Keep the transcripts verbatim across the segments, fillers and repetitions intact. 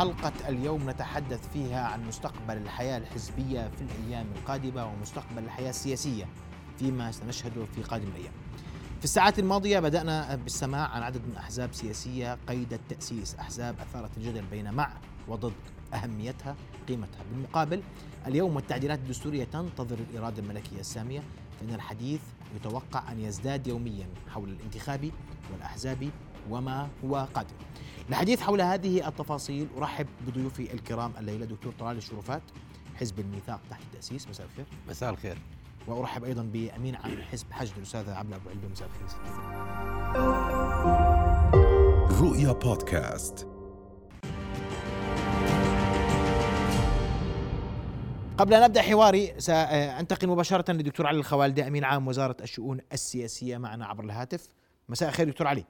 حلقة اليوم نتحدث فيها عن مستقبل الحياة الحزبية في الأيام القادمة ومستقبل الحياة السياسية فيما سنشهده في قادم الأيام. في الساعات الماضية بدأنا بالسماع عن عدد من أحزاب سياسية قيد التأسيس، أحزاب أثارت الجدل بين مع وضد أهميتها قيمتها. بالمقابل اليوم والتعديلات الدستورية تنتظر الإرادة الملكية السامية، فإن الحديث يتوقع أن يزداد يوميا حول الانتخابي والأحزابي وما هو قادم. الحديث حول هذه التفاصيل أرحب بضيوفي الكرام الليلة دكتور طلال الشرفات حزب الميثاق تحت التأسيس، مساء الخير. مساء الخير. وأرحب أيضا بأمين عام حزب حشد الأستاذة عبلة أبو علبة، مساء الخير. رؤيا بودكاست. قبل أن أبدأ حواري سأنتقل مباشرة لدكتور علي الخوالدة أمين عام وزارة الشؤون السياسية معنا عبر الهاتف. مساء الخير دكتور علي.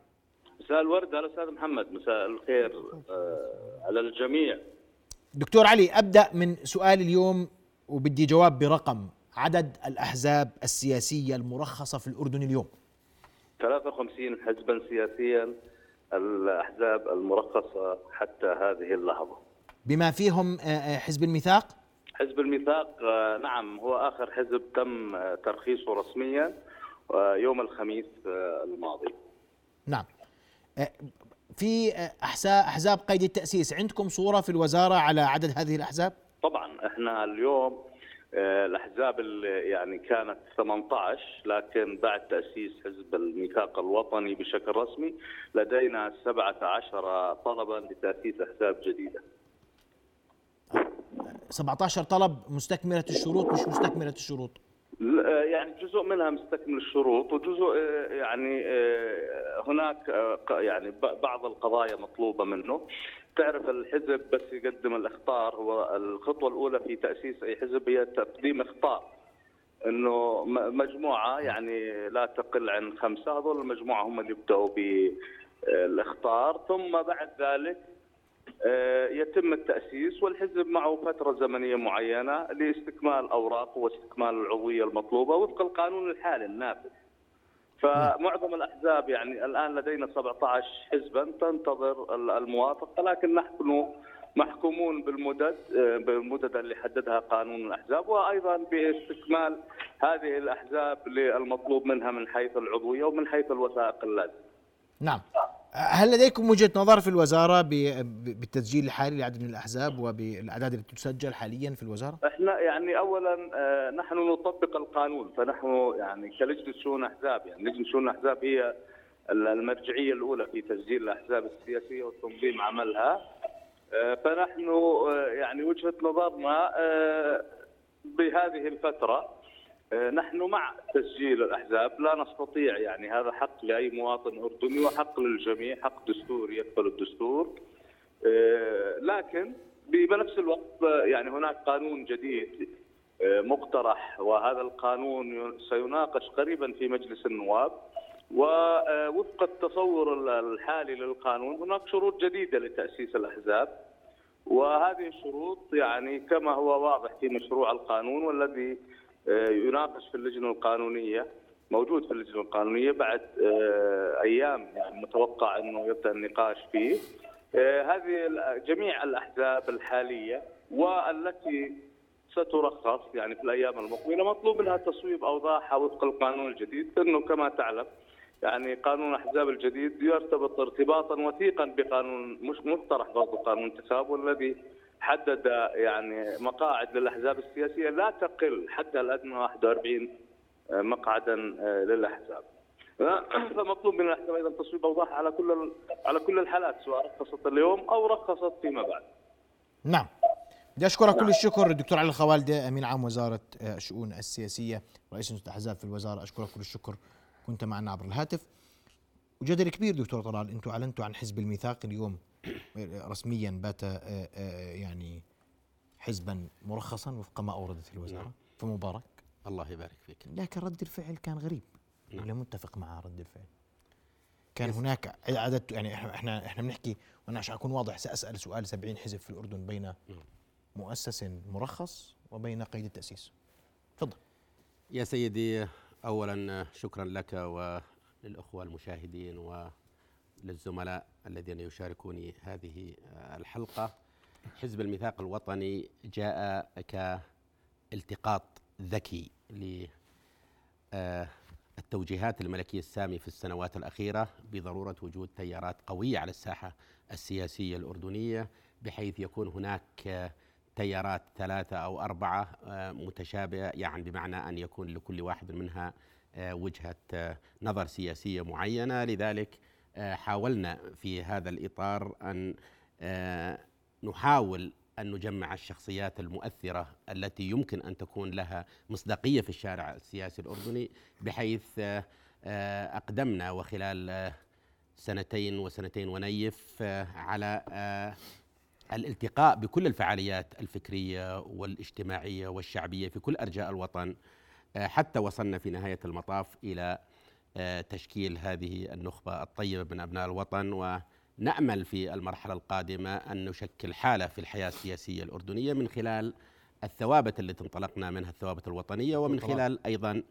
مساء الورد على الأستاذ محمد، مساء الخير على الجميع. دكتور علي، أبدأ من سؤال اليوم وبدي جواب برقم، عدد الأحزاب السياسية المرخصة في الأردن اليوم. ثلاثة وخمسين حزبا سياسيا الأحزاب المرخصة حتى هذه اللحظة، بما فيهم حزب الميثاق. حزب الميثاق نعم هو آخر حزب تم ترخيصه رسميا يوم الخميس الماضي. نعم، في أحزاب قيد التأسيس، عندكم صورة في الوزارة على عدد هذه الأحزاب؟ طبعا احنا اليوم الأحزاب اللي يعني كانت ثمانية عشر، لكن بعد تأسيس حزب الميثاق الوطني بشكل رسمي لدينا سبعة عشر طلبا لتأسيس أحزاب جديدة. سبعة عشر طلب مستكملة الشروط مش مستكملة الشروط؟ يعني جزء منها مستكمل الشروط وجزء يعني هناك يعني بعض القضايا مطلوبة منه. تعرف الحزب بس يقدم الاخطار، هو الخطوة الأولى في تأسيس أي حزب هي تقديم اخطار، إنه مجموعة يعني لا تقل عن خمسة، هذول المجموعة هم اللي يبدأوا بالاخطار، ثم بعد ذلك يتم التأسيس والحزب معه فترة زمنية معينة لاستكمال أوراقه واستكمال العضوية المطلوبة وفق القانون الحالي النافذ. فمعظم الأحزاب يعني الآن لدينا سبعة عشر حزبا تنتظر الموافقة، لكن نحن محكومون بالمدد بالمدد اللي حددها قانون الأحزاب، وأيضا باستكمال هذه الأحزاب للمطلوب منها من حيث العضوية ومن حيث الوثائق اللازمة. نعم، هل لديكم وجهة نظر في الوزارة بالتسجيل الحالي لعدد من الأحزاب وبالأعداد التي تسجل حاليا في الوزارة؟ احنا يعني أولا نحن نطبق القانون، فنحن يعني كلجنة شؤون أحزاب، يعني لجنة شؤون أحزاب هي المرجعية الأولى في تسجيل الأحزاب السياسية وتنظيم عملها، فنحن يعني وجهة نظرنا بهذه الفترة نحن مع تسجيل الأحزاب، لا نستطيع يعني هذا حق لأي مواطن أردني وحق للجميع، حق دستوري يقبل الدستور، لكن بنفس الوقت يعني هناك قانون جديد مقترح، وهذا القانون سيناقش قريبا في مجلس النواب، ووفق التصور الحالي للقانون هناك شروط جديدة لتأسيس الأحزاب، وهذه الشروط يعني كما هو واضح في مشروع القانون والذي يناقش في اللجنة القانونية، موجود في اللجنة القانونية بعد أيام يعني متوقع أنه يبدأ النقاش فيه. هذه جميع الأحزاب الحالية والتي سترخص يعني في الأيام المقبلة مطلوب منها تصويب أوضاعها وفق القانون الجديد، لأنه كما تعلم يعني قانون الأحزاب الجديد يرتبط ارتباطا وثيقا بقانون مش مقترح برضه قانون الانتخاب، والذي حدد يعني مقاعد للأحزاب السياسية لا تقل حتى الأدنى واحد وأربعين مقعدا للأحزاب. فمطلوب من الأحزاب أيضا تصويب أوضاعها على كل على كل الحالات، سواء رخصت اليوم أو رخصت فيما بعد. نعم، بدي أشكرك كل الشكر دكتور علي الخوالدة أمين عام وزارة الشؤون السياسية رئيس لجنة الأحزاب في الوزارة، أشكرك كل الشكر كنت معنا عبر الهاتف. وجدل كبير دكتور طلال، أنتم أعلنتوا عن حزب الميثاق اليوم رسميا بات يعني حزبا مرخصا وفق ما أوردت الوزارة، فمبارك الله يبارك فيك، لكن رد الفعل كان غريب. نعم. ولا متفق مع رد الفعل كان يس. هناك عدد يعني احنا احنا بنحكي، وانا عشان اكون واضح سأسأل سؤال سبعين حزب في الأردن بين مؤسس مرخص وبين قيد التأسيس. تفضل يا سيدي. اولا شكرا لك وللأخوة المشاهدين و للزملاء الذين يشاركوني هذه الحلقة. حزب الميثاق الوطني جاء كالتقاط ذكي للتوجيهات الملكية السامي في السنوات الأخيرة بضرورة وجود تيارات قوية على الساحة السياسية الأردنية، بحيث يكون هناك تيارات ثلاثة أو أربعة متشابهة، يعني بمعنى أن يكون لكل واحد منها وجهة نظر سياسية معينة. لذلك حاولنا في هذا الإطار أن نحاول أن نجمع الشخصيات المؤثرة التي يمكن أن تكون لها مصداقية في الشارع السياسي الأردني، بحيث أقدمنا وخلال سنتين وسنتين ونيف على الالتقاء بكل الفعاليات الفكرية والاجتماعية والشعبية في كل أرجاء الوطن، حتى وصلنا في نهاية المطاف إلى تشكيل هذه النخبة الطيبة من أبناء الوطن. و نأمل في المرحلة القادمة أن نشكل حالة في الحياة السياسية الأردنية من خلال الثوابت التي انطلقنا منها، الثوابت الوطنية، ومن خلال أيضا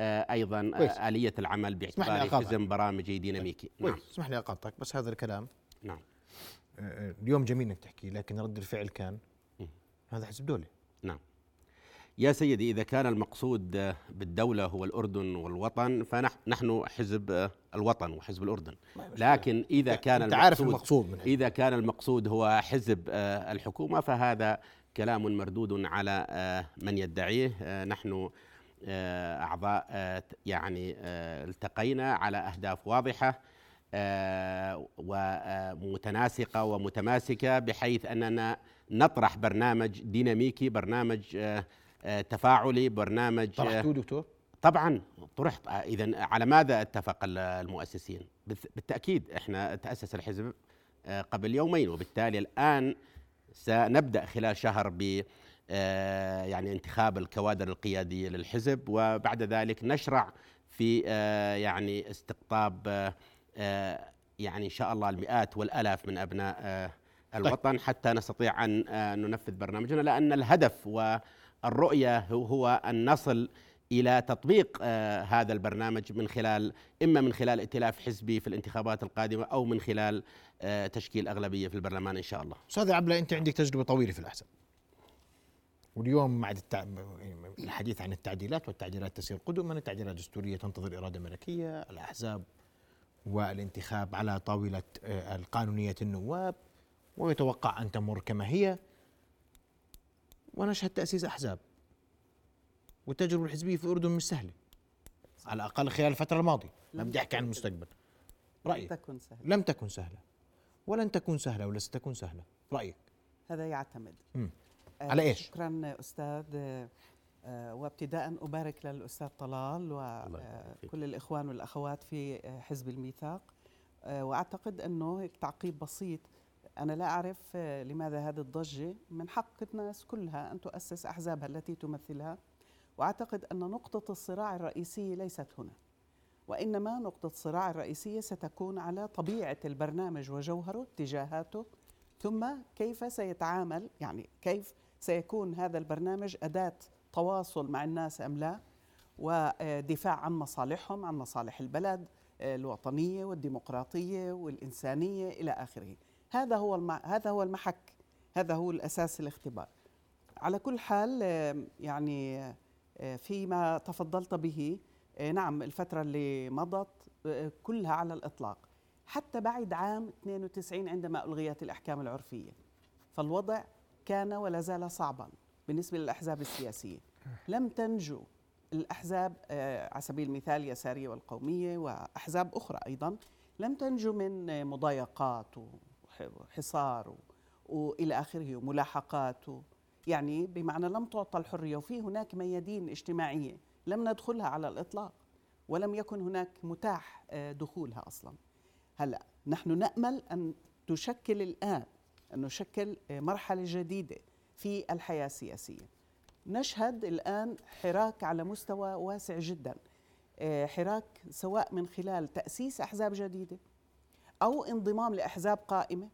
آه أيضا آه آلية العمل باعتبار حزم برامجي ديناميكي. نعم. اسمح لي أقاطعك بس هذا الكلام. نعم. آه اليوم جميل أنك تحكي، لكن رد الفعل كان م. هذا حزب دولي. نعم. يا سيدي، إذا كان المقصود بالدولة هو الأردن والوطن فنحن حزب الوطن وحزب الأردن، لكن إذا كان المقصود إذا كان المقصود هو حزب الحكومة فهذا كلام مردود على من يدعيه. نحن أعضاء يعني التقينا على أهداف واضحة ومتناسقة ومتماسكة، بحيث أننا نطرح برنامج ديناميكي، برنامج تفاعلي، برنامج. طرحتوه دكتور؟ طبعا طرحت. إذن على ماذا اتفق المؤسسين؟ بالتأكيد احنا تأسس الحزب قبل يومين، وبالتالي الآن سنبدأ خلال شهر ب يعني انتخاب الكوادر القيادية للحزب، وبعد ذلك نشرع في يعني استقطاب يعني إن شاء الله المئات والآلاف من أبناء الوطن حتى نستطيع أن ننفذ برنامجنا، لأن الهدف و الرؤية هو أن نصل إلى تطبيق آه هذا البرنامج من خلال إما من خلال ائتلاف حزبي في الانتخابات القادمة أو من خلال آه تشكيل أغلبية في البرلمان إن شاء الله. أستاذ عبلة، أنت عندك تجربة طويلة في الأحزاب، واليوم مع التع... الحديث عن التعديلات، والتعديلات تسير قدما، التعديلات الدستورية تنتظر إرادة ملكية، الأحزاب والانتخاب على طاولة آه القانونية النواب، ويتوقع أن تمر كما هي، ونشهد تأسيس أحزاب. والتجربة الحزبية في الأردن مش سهلة، على الأقل خلال الفترة الماضية، ما بدي أحكي عن المستقبل. رأيك؟ لم تكن سهلة، لم تكن سهلة ولن تكون سهلة ولا ستكون سهلة. رأيك؟ هذا يعتمد مم. على إيش؟ شكرا أستاذ، وابتداء أبارك للأستاذ طلال وكل الإخوان والأخوات في حزب الميثاق، وأعتقد أنه هيك تعقيب بسيط. أنا لا أعرف لماذا هذه الضجة، من حق الناس كلها أن تؤسس أحزابها التي تمثلها، وأعتقد أن نقطة الصراع الرئيسية ليست هنا، وإنما نقطة الصراع الرئيسية ستكون على طبيعة البرنامج وجوهره، اتجاهاته، ثم كيف سيتعامل، يعني كيف سيكون هذا البرنامج أداة تواصل مع الناس أم لا، ودفاع عن مصالحهم، عن مصالح البلد الوطنية والديمقراطية والإنسانية إلى آخره. هذا هو الم... هذا هو المحك، هذا هو الأساس الاختبار. على كل حال يعني فيما تفضلت به، نعم الفترة اللي مضت كلها على الإطلاق حتى بعد عام اثنين وتسعين عندما ألغيت الأحكام العرفية، فالوضع كان ولا زال صعبا بالنسبة للأحزاب السياسية. لم تنجو الأحزاب على سبيل المثال اليسارية والقومية وأحزاب أخرى أيضا، لم تنجو من مضايقات و حصار وإلى آخره وملاحقات، يعني بمعنى لم تعطى الحرية، وفي هناك ميادين اجتماعية لم ندخلها على الإطلاق، ولم يكن هناك متاح دخولها أصلا. هلأ نحن نأمل أن تشكل الآن أن نشكل مرحلة جديدة في الحياة السياسية. نشهد الآن حراك على مستوى واسع جدا، حراك سواء من خلال تأسيس أحزاب جديدة أو انضمام لأحزاب قائمة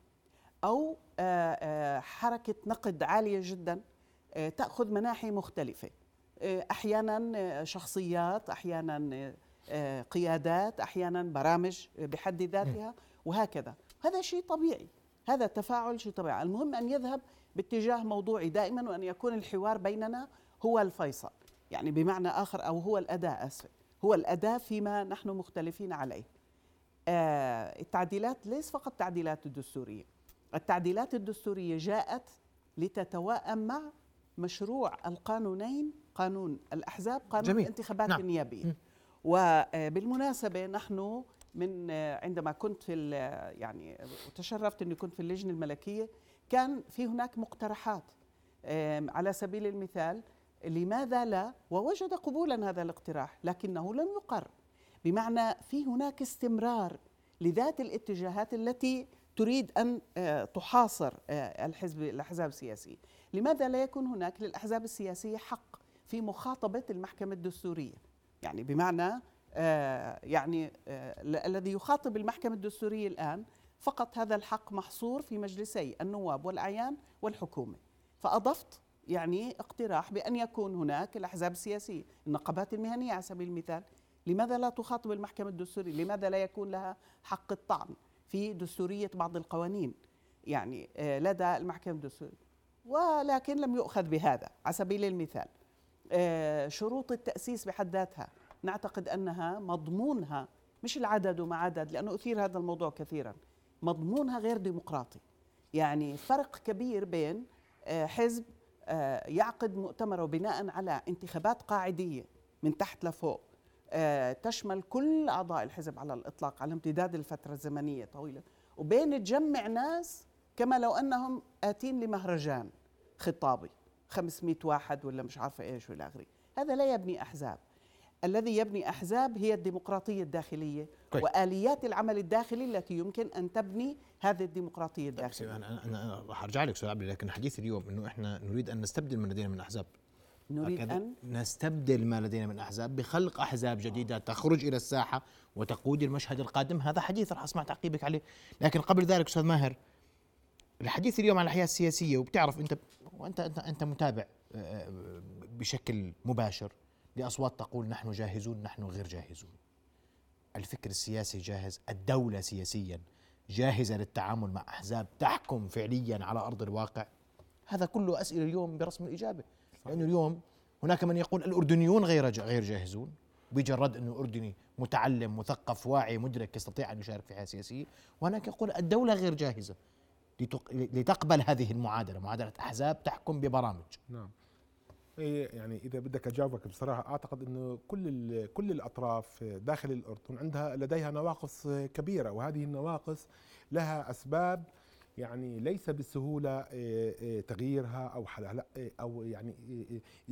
أو حركة نقد عالية جدا تأخذ مناحي مختلفة، أحيانا شخصيات، أحيانا قيادات، أحيانا برامج بحد ذاتها، وهكذا. هذا شيء طبيعي، هذا التفاعل شو طبيعة. المهم أن يذهب باتجاه موضوعي دائما، وأن يكون الحوار بيننا هو الفيصل، يعني بمعنى آخر، أو هو الأداة أسف هو الأداة فيما نحن مختلفين عليه. آه التعديلات ليس فقط تعديلات الدستورية، التعديلات الدستورية جاءت لتتواءم مع مشروع القانونين، قانون الأحزاب، قانون جميل. الانتخابات نعم. النيابية م. وبالمناسبة نحن من عندما كنت في يعني وتشرفت أني كنت في اللجنة الملكية، كان في هناك مقترحات على سبيل المثال لماذا لا، ووجد قبولا هذا الاقتراح لكنه لم يقر، بمعنى في هناك استمرار لذات الاتجاهات التي تريد أن تحاصر الحزب الأحزاب السياسية. لماذا لا يكون هناك للأحزاب السياسية حق في مخاطبة المحكمة الدستورية، يعني بمعنى آه يعني آه الذي يخاطب المحكمة الدستورية الآن فقط هذا الحق محصور في مجلسي النواب والأعيان والحكومة. فأضفت يعني اقتراح بأن يكون هناك الأحزاب السياسية، النقابات المهنية على سبيل المثال لماذا لا تخاطب المحكمة الدستورية، لماذا لا يكون لها حق الطعن في دستورية بعض القوانين يعني آه لدى المحكمة الدستورية، ولكن لم يؤخذ بهذا. على سبيل المثال آه شروط التأسيس بحد ذاتها نعتقد أنها مضمونها، مش العدد وما عدد لأنه أثير هذا الموضوع كثيرا، مضمونها غير ديمقراطي. يعني فرق كبير بين حزب يعقد مؤتمره بناء على انتخابات قاعدية من تحت لفوق تشمل كل أعضاء الحزب على الإطلاق على امتداد الفترة الزمنية طويلة، وبين تجمع ناس كما لو أنهم آتين لمهرجان خطابي خمسمائة واحد ولا مش عارفة إيش ولا آخره. هذا لا يبني أحزاب. الذي يبني أحزاب هي الديمقراطية الداخلية كوي. وآليات العمل الداخلي التي يمكن أن تبني هذه الديمقراطية الداخلية. أنا أنا راح أرجع لك سؤال، لكن حديث اليوم إنه إحنا نريد أن نستبدل ما لدينا من أحزاب، نريد أن نستبدل ما لدينا من أحزاب بخلق أحزاب جديدة آه. تخرج إلى الساحة وتقود المشهد القادم. هذا حديث راح أسمع تعقيبك عليه، لكن قبل ذلك أستاذ ماهر، الحديث اليوم عن الحياة السياسية، وبتعرف أنت وأنت أنت, أنت متابع بشكل مباشر لأصوات تقول نحن جاهزون، نحن غير جاهزون، الفكر السياسي جاهز، الدولة سياسيا جاهزة للتعامل مع أحزاب تحكم فعليا على أرض الواقع. هذا كله أسئلة اليوم برسم الإجابة، لأنه اليوم هناك من يقول الأردنيون غير غير جاهزون بجرد أنه أردني متعلم مثقف واعي مدرك يستطيع أن يشارك في حياة سياسية، وهناك يقول الدولة غير جاهزة لتقبل هذه المعادلة، معادلة أحزاب تحكم ببرامج. نعم يعني إذا بدك أجاوبك بصراحة، أعتقد إنه كل كل الأطراف داخل الأردن عندها لديها نواقص كبيرة، وهذه النواقص لها أسباب يعني ليس بالسهولة تغييرها أو حل أو يعني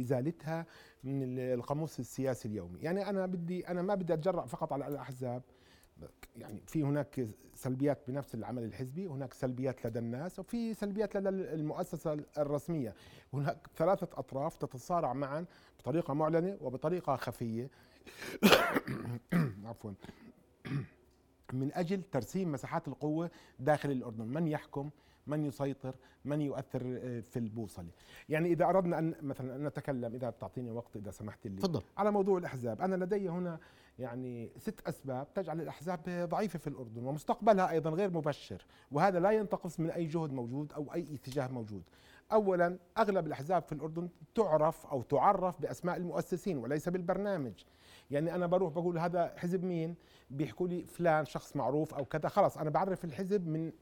إزالتها من القاموس السياسي اليومي. يعني أنا بدي أنا ما بدي أتجرأ فقط على الأحزاب، يعني في هناك سلبيات بنفس العمل الحزبي، هناك سلبيات لدى الناس، وفي سلبيات لدى المؤسسة الرسمية. هناك ثلاثة أطراف تتصارع معا بطريقة معلنة وبطريقة خفية عفوا من أجل ترسيم مساحات القوة داخل الأردن، من يحكم، من يسيطر، من يؤثر في البوصلة. يعني إذا أردنا أن مثلا أن نتكلم، إذا بتعطيني وقت إذا سمحت لي فضل. على موضوع الأحزاب، أنا لدي هنا يعني ست أسباب تجعل الأحزاب ضعيفة في الأردن، ومستقبلها أيضا غير مبشر، وهذا لا ينتقص من أي جهد موجود أو أي اتجاه موجود. أولا، أغلب الأحزاب في الأردن تعرف أو تعرف بأسماء المؤسسين وليس بالبرنامج. يعني أنا بروح بقول هذا حزب مين، بيحكوا لي فلان شخص معروف أو كذا، خلاص أنا بعرف الحزب من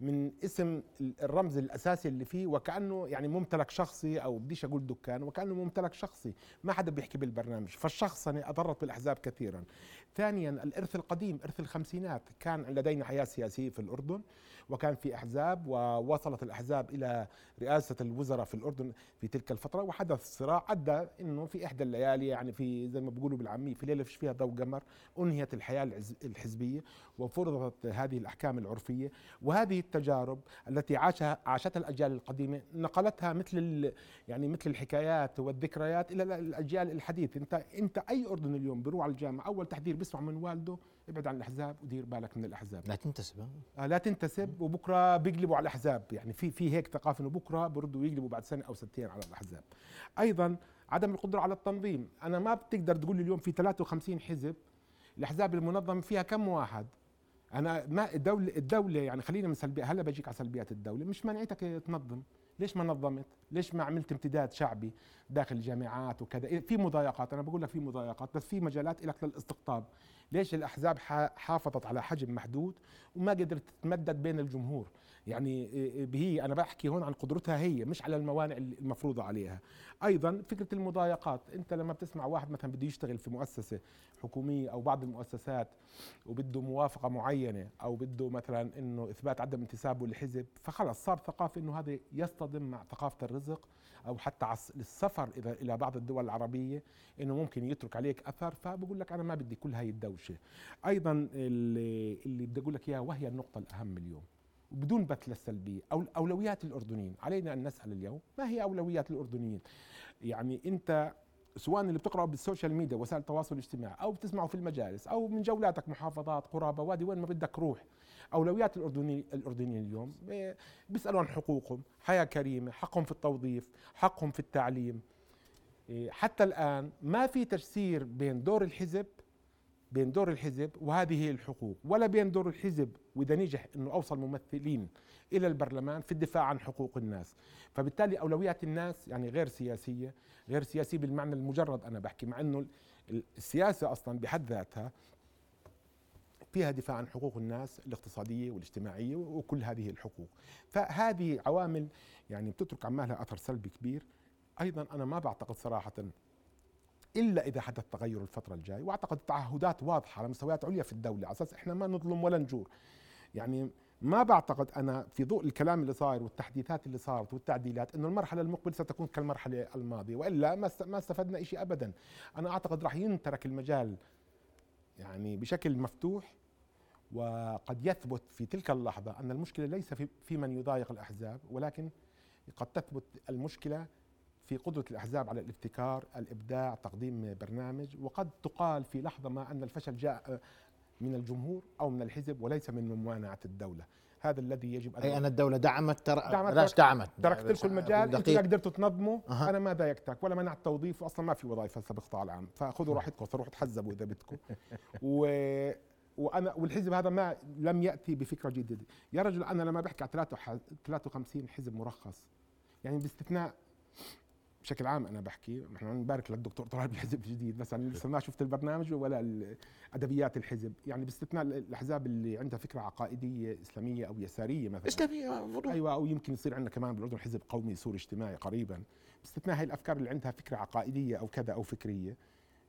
من اسم الرمز الأساسي اللي فيه، وكأنه يعني ممتلك شخصي، أو بديش أقول دكان، وكأنه ممتلك شخصي، ما حدا بيحكي بالبرنامج. فالشخصنة أضرت بالأحزاب كثيرا. ثانيا، الإرث القديم، إرث الخمسينات، كان لدينا حياة سياسية في الأردن، وكان في أحزاب، ووصلت الأحزاب إلى رئاسة الوزراء في الأردن في تلك الفترة، وحدث صراع أدى أنه في إحدى الليالي، يعني في زي ما بيقولوا بالعامية، في ليلة فيش فيها ضوء قمر، أنهيت الحياة الحزبية وفرضت هذه الأحكام العرفية. وهذه التجارب التي عاشها عاشتها الأجيال القديمة نقلتها مثل يعني مثل الحكايات والذكريات إلى الأجيال الحديثة. أنت أنت أي أردني اليوم بيروح على الجامعة، أول تحذير بيسمع من والده ابعد عن الأحزاب ودير بالك من الأحزاب، لا تنتسب آه لا تنتسب، وبكرة بيقلبوا على الأحزاب. يعني في في هيك ثقافة إنه بكرة بردوا يقلبوا بعد سنة أو سنتين على الأحزاب. أيضا عدم القدرة على التنظيم، أنا ما بتقدر تقول لي اليوم في ثلاثة وخمسين حزب الأحزاب المنظم فيها كم واحد؟ انا ما الدوله الدوله يعني خلينا من سلبيات. هلا بجيك على سلبيات الدوله. مش منعتك تنظم، ليش ما نظمت؟ ليش ما عملت امتداد شعبي داخل الجامعات وكذا؟ في مضايقات، انا بقول لك في مضايقات، بس في مجالات لك للاستقطاب. ليش الاحزاب حافظت على حجم محدود وما قدرت تتمدد بين الجمهور؟ يعني بهي انا بحكي هون عن قدرتها هي، مش على الموانع المفروضه عليها. ايضا فكره المضايقات، انت لما بتسمع واحد مثلا بده يشتغل في مؤسسه حكوميه او بعض المؤسسات وبده موافقه معينه او بده مثلا انه اثبات عدم انتسابه للحزب، فخلص صار ثقافه انه هذا يصطدم مع ثقافه الرزق، او حتى السفر الى بعض الدول العربيه انه ممكن يترك عليك اثر، فبقول لك انا ما بدي كل هاي الدوشه. ايضا اللي, اللي بدي اقول لك اياها وهي النقطه الاهم اليوم، بدون بث للسلبية، أو أولويات الأردنيين. علينا أن نسأل اليوم ما هي أولويات الأردنيين. يعني أنت سواء اللي بتقرأ بالسوشيال ميديا وسائل التواصل الاجتماعي أو بتسمعه في المجالس أو من جولاتك، محافظات، قرى، بوادي، وين ما بدك روح، أولويات الأردني الأردنيين اليوم بيسألوا عن حقوقهم، حياة كريمة، حقهم في التوظيف، حقهم في التعليم. حتى الآن ما في تجسير بين دور الحزب بين دور الحزب وهذه الحقوق، ولا بين دور الحزب وإذا نجح أنه أوصل ممثلين إلى البرلمان في الدفاع عن حقوق الناس. فبالتالي أولويات الناس يعني غير سياسية، غير سياسية بالمعنى المجرد. أنا بحكي مع أنه السياسة أصلا بحد ذاتها فيها دفاع عن حقوق الناس الاقتصادية والاجتماعية وكل هذه الحقوق، فهذه عوامل يعني بتترك عمالها أثر سلبي كبير. أيضا أنا ما بعتقد صراحة إلا إذا حدث تغير الفترة الجاي، وأعتقد تعهدات واضحة على مستويات عليا في الدولة على أساس إحنا ما نظلم ولا نجور. يعني ما بعتقد أنا في ضوء الكلام اللي صاير والتحديثات اللي صارت والتعديلات إنه المرحلة المقبلة ستكون كالمرحلة الماضية، وإلا ما استفدنا إشي أبدا. أنا أعتقد راح ينترك المجال يعني بشكل مفتوح، وقد يثبت في تلك اللحظة أن المشكلة ليس في, في من يضايق الأحزاب، ولكن قد تثبت المشكلة في قدرة الأحزاب على الابتكار، الإبداع، تقديم برنامج. وقد تقال في لحظة ما أن الفشل جاء من الجمهور أو من الحزب وليس من ممانعة الدولة. هذا الذي يجب أن أي أن الدولة دعمت تر... دعمت تركت دعمت تركت لكم المجال، أنتوا قدرتوا تنظموا، أه. أنا ما ضايقتك ولا منعت توظيف، وأصلا ما في وظائف هسه بالقطاع العام، فخذوا راحتكم تروحوا تحزبوا إذا بدكم. و... وأنا والحزب هذا ما لم يأتي بفكرة جديدة يا رجل. أنا لما بحكي على ثلاثة وخمسين حزب مرخص، يعني باستثناء بشكل عام، انا بحكي احنا نبارك للدكتور طلال بالحزب الجديد، بس انا لسه ما شفت البرنامج ولا ادبيات الحزب، يعني باستثناء الاحزاب اللي عندها فكره عقائديه اسلاميه او يساريه مثلا اسلاميه، ايوه، او يمكن يصير عندنا كمان بالاردن حزب قومي سوري اجتماعي قريبا. باستثناء هاي الافكار اللي عندها فكره عقائديه او كذا او فكريه،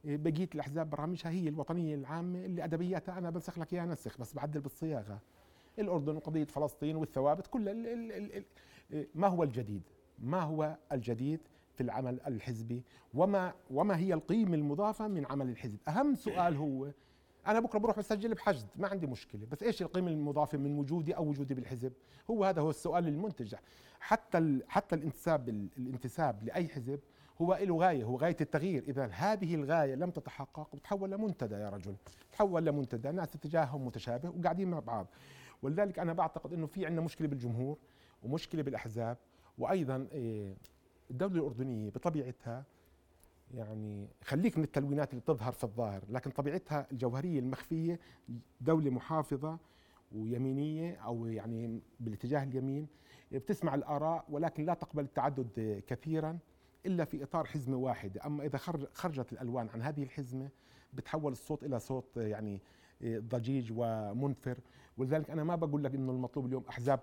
بقيت الاحزاب برامجها هي الوطنيه العامه اللي ادبياتها انا بنسخ لك اياها نسخ، بس بعدل بالصياغه. الاردن وقضيه فلسطين والثوابت، كل ال ال ال ال ما هو الجديد؟ ما هو الجديد في العمل الحزبي؟ وما وما هي القيمة المضافة من عمل الحزب؟ أهم سؤال هو، أنا بكرة بروح بسجل بحشد ما عندي مشكلة، بس إيش القيمة المضافة من وجودي أو وجودي بالحزب؟ هو هذا هو السؤال المنتج. حتى حتى الانتساب الانتساب لأي حزب هو له غاية، هو غاية التغيير. إذا هذه الغاية لم تتحقق بتحول لمنتدى يا رجل، تحول لمنتدى ناس اتجاههم متشابه وقاعدين مع بعض. ولذلك أنا بعتقد إنه في عندنا مشكلة بالجمهور ومشكلة بالأحزاب. وأيضا إيه الدولة الأردنية بطبيعتها، يعني خليك من التلوينات اللي بتظهر في الظاهر، لكن طبيعتها الجوهرية المخفية دولة محافظة ويمينية، أو يعني بالاتجاه اليمين، بتسمع الآراء ولكن لا تقبل التعدد كثيرا إلا في إطار حزمة واحدة. أما إذا خرجت الألوان عن هذه الحزمة بتحول الصوت إلى صوت يعني ضجيج ومنفر. ولذلك أنا ما بقول لك إنه المطلوب اليوم أحزاب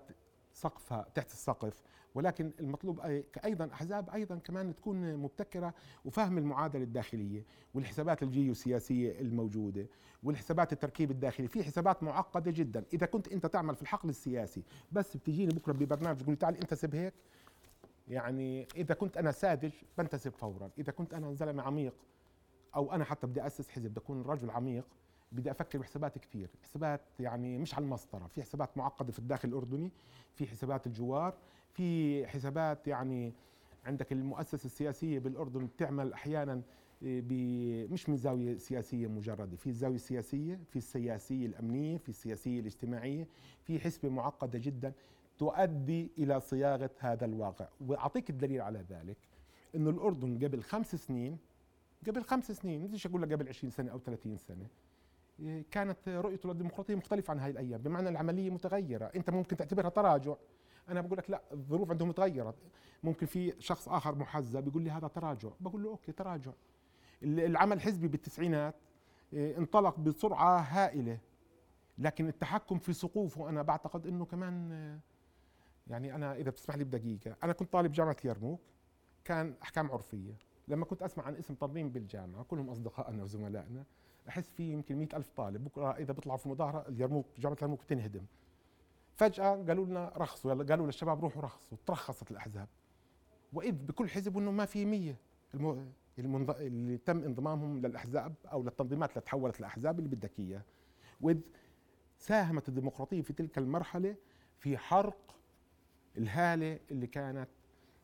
سقفها تحت السقف، ولكن المطلوب أيضا أحزاب أيضا كمان تكون مبتكرة، وفهم المعادلة الداخلية والحسابات الجيوسياسية الموجودة والحسابات التركيب الداخلي. في حسابات معقدة جدا. إذا كنت أنت تعمل في الحقل السياسي بس بتجيني بكرة ببرنامج تقول تعال انتسب هيك، يعني إذا كنت أنا ساذج بنتسب فورا، إذا كنت أنا زلمة عميق أو أنا حتى بدي أسس حزب بدي أكون رجل عميق، بدي أفكر بحسابات كثير، حسابات يعني مش على المسطرة، في حسابات معقدة في الداخل الأردني، في حسابات الجوار، في حسابات يعني عندك المؤسسة السياسية بالأردن بتعمل أحيانا مش من زاوية سياسية مجردة، في الزاوية السياسية، في السياسية الأمنية، في السياسية الاجتماعية، في حسبة معقدة جدا تؤدي إلى صياغة هذا الواقع. وأعطيك الدليل على ذلك إنه الأردن قبل خمس سنين قبل خمس سنين مش أقول لك قبل عشرين سنة أو ثلاثين سنة، كانت رؤيته للديمقراطية مختلفة عن هاي الأيام، بمعنى العملية متغيرة. أنت ممكن تعتبرها تراجع، أنا بقول لك لا، الظروف عندهم متغيرة. ممكن في شخص آخر محزب بيقول لي هذا تراجع، بقول له أوكي تراجع. العمل الحزبي بالتسعينات انطلق بسرعة هائلة، لكن التحكم في سقوفه أنا بعتقد أنه كمان، يعني أنا إذا بتسمح لي بدقيقة، أنا كنت طالب جامعة يرموك، كان أحكام عرفية. لما كنت أسمع عن اسم تنظيم بالجامعة كلهم أصدقائنا وزملائنا، أحس فيه يمكن مئة ألف طالب بكرة إذا بيطلعوا في مظاهرة اليرموك، جامعة يرموك بتنهدم. فجأة قالوا لنا رخصوا، قالوا للشباب روحوا رخصوا، ترخصت الأحزاب، وإذ بكل حزب أنه ما في مية الم... المنض... اللي تم انضمامهم للأحزاب أو للتنظيمات اللي تحولت للأحزاب اللي بدك إياه. وإذ ساهمت الديمقراطية في تلك المرحلة في حرق الهالة اللي كانت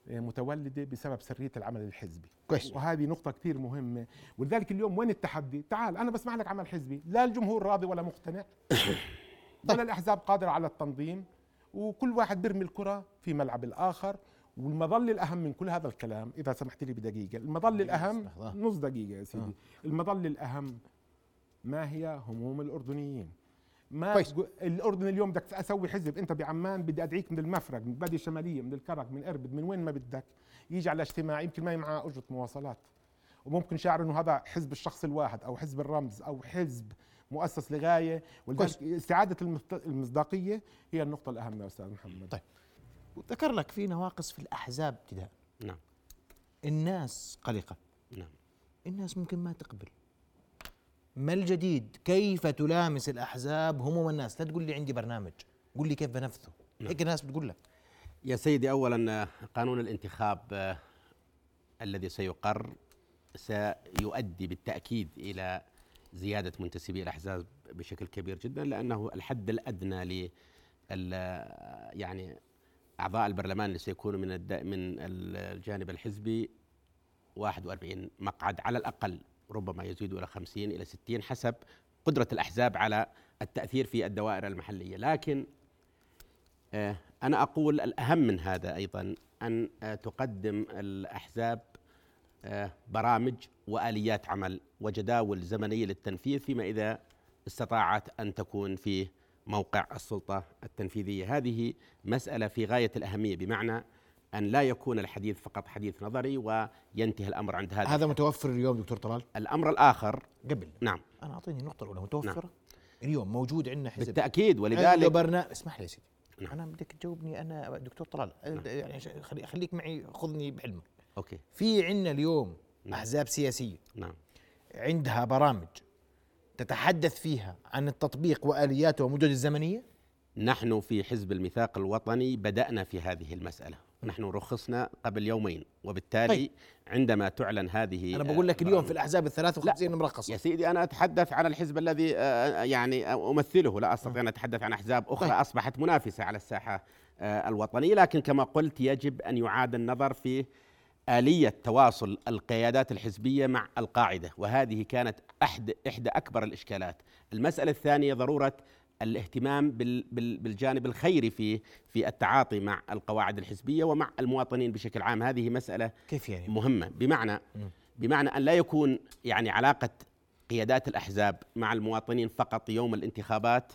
متولدة بسبب سرية العمل الحزبي. وهذه نقطة كتير مهمة، ولذلك اليوم وين التحدي؟ تعال أنا بسمع لك عمل حزبي، لا الجمهور راضي ولا مقتنع ولا الأحزاب قادرة على التنظيم، وكل واحد برمي الكرة في ملعب الآخر. والمظل الأهم من كل هذا الكلام، إذا سمحت لي بدقيقة، المظل الأهم نص دقيقة يا سيدي، المظل الأهم ما هي هموم الأردنيين. ما الأردن اليوم بدك أسوي حزب، أنت بعمان بدي أدعيك من المفرق، من بادية شمالية، من الكرك، من إربد، من وين ما بدك، يجي على اجتماع يمكن ما معاه أجرة مواصلات، وممكن شاعر إنه هذا حزب الشخص الواحد أو حزب الرمز أو حزب مؤسس لغاية. ولذلك استعادة المصداقية هي النقطة الأهم يا أستاذ محمد. طيب، وذكر لك في نواقص في الأحزاب ابتداء. نعم. الناس قلقة. نعم. الناس ممكن ما تقبل. ما الجديد؟ كيف تلامس الأحزاب هموم الناس؟ لا تقول لي عندي برنامج، قل لي كيف بنفذه. نعم. هيك الناس بتقول لك. يا سيدي، أولا قانون الانتخاب الذي سيقر سيؤدي بالتأكيد إلى زيادة منتسبي الأحزاب بشكل كبير جدا، لأنه الحد الأدنى ل يعني أعضاء البرلمان اللي سيكونوا من من الجانب الحزبي واحد وأربعين مقعد على الأقل، ربما يزيد إلى خمسين إلى ستين حسب قدرة الأحزاب على التأثير في الدوائر المحلية. لكن أنا أقول الأهم من هذا أيضا أن تقدم الأحزاب برامج وآليات عمل وجداول زمنية للتنفيذ فيما إذا استطاعت أن تكون في موقع السلطة التنفيذية. هذه مسألة في غاية الأهمية، بمعنى أن لا يكون الحديث فقط حديث نظري وينتهي الأمر عند هذا. هذا متوفر اليوم دكتور طلال. الأمر الآخر قبل. نعم. أنا أعطيني النقطة الأولى متوفرة. نعم. اليوم موجود عندنا حزب بالتأكيد، ولذلك برنا... اسمح لي يا سيدي. نعم. أنا بدك تجاوبني أنا دكتور طلال. نعم. يعني خليك معي، خذني بعلمك. أوكي. في عندنا اليوم نعم. أحزاب سياسية. نعم. عندها برامج تتحدث فيها عن التطبيق وآلياته ومدد الزمنية؟ نحن في حزب الميثاق الوطني بدأنا في هذه المسألة، نحن رخصنا قبل يومين، وبالتالي طيب. عندما تعلن هذه، أنا بقول لك اليوم في الأحزاب الثلاث وخمسين مرخصة يا سيدي. أنا أتحدث عن الحزب الذي يعني أمثله، لا أستطيع أن أتحدث عن أحزاب أخرى طيب. أصبحت منافسة على الساحة الوطنية. لكن كما قلت يجب أن يعاد النظر في آلية تواصل القيادات الحزبية مع القاعدة، وهذه كانت أحد إحدى أكبر الإشكالات. المسألة الثانية ضرورة الاهتمام بالجانب الخيري في في التعاطي مع القواعد الحزبية ومع المواطنين بشكل عام. هذه مسألة كيف يعني؟ مهمة، بمعنى بمعنى أن لا يكون يعني علاقة قيادات الأحزاب مع المواطنين فقط يوم الانتخابات،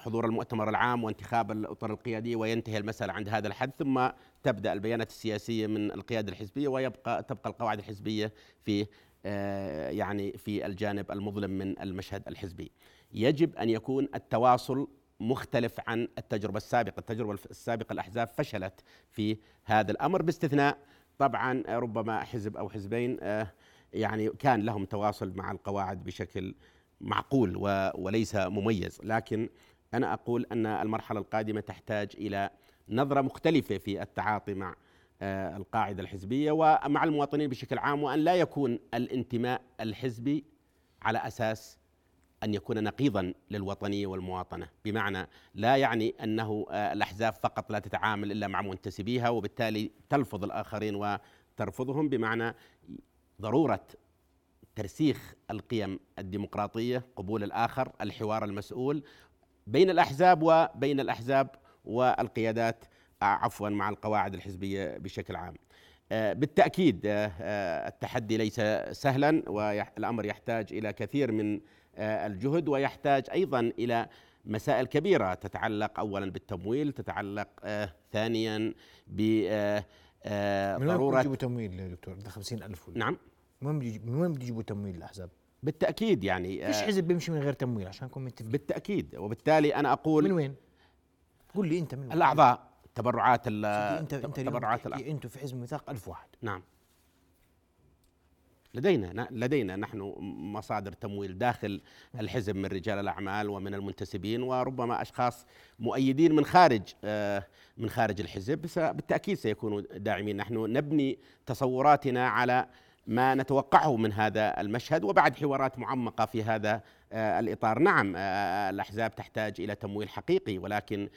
حضور المؤتمر العام وانتخاب الأطر القيادية وينتهي المسألة عند هذا الحد، ثم تبدأ البيانات السياسية من القيادة الحزبية ويبقى تبقى القواعد الحزبية في يعني في الجانب المظلم من المشهد الحزبي. يجب أن يكون التواصل مختلف عن التجربة السابقة، التجربة السابقة الأحزاب فشلت في هذا الأمر، باستثناء طبعا ربما حزب أو حزبين يعني كان لهم تواصل مع القواعد بشكل معقول وليس مميز. لكن أنا أقول أن المرحلة القادمة تحتاج إلى نظرة مختلفة في التعاطي مع القاعدة الحزبية ومع المواطنين بشكل عام، وأن لا يكون الانتماء الحزبي على أساس أن يكون نقيضا للوطنية والمواطنة، بمعنى لا يعني أنه الأحزاب فقط لا تتعامل إلا مع منتسبيها وبالتالي تلفظ الآخرين وترفضهم، بمعنى ضرورة ترسيخ القيم الديمقراطية، قبول الآخر، الحوار المسؤول بين الأحزاب وبين الأحزاب والقيادات، عفوا مع القواعد الحزبية بشكل عام. بالتأكيد التحدي ليس سهلا، والأمر يحتاج إلى كثير من الجهد، ويحتاج أيضا إلى مسائل كبيرة تتعلق أولا بالتمويل، تتعلق ثانيا بضرورة من وين تمويل يا دكتور؟ ده خمسين ألف ولا. نعم، من وين بيجيبوا تمويل الأحزاب؟ بالتأكيد يعني فيش حزب بيمشي من غير تمويل، عشان نكون متفقين. بالتأكيد، وبالتالي أنا أقول من وين؟ قول لي أنت من وين؟ الأعضاء، تبرعات ال انت انت تبرعات انتم في حزب الميثاق ألف واحد. نعم، لدينا لدينا نحن مصادر تمويل داخل الحزب من رجال الأعمال ومن المنتسبين، وربما أشخاص مؤيدين من خارج من خارج الحزب بالتأكيد سيكونوا داعمين. نحن نبني تصوراتنا على ما نتوقعه من هذا المشهد، وبعد حوارات معمقة في هذا الإطار. نعم، الأحزاب تحتاج إلى تمويل حقيقي، ولكن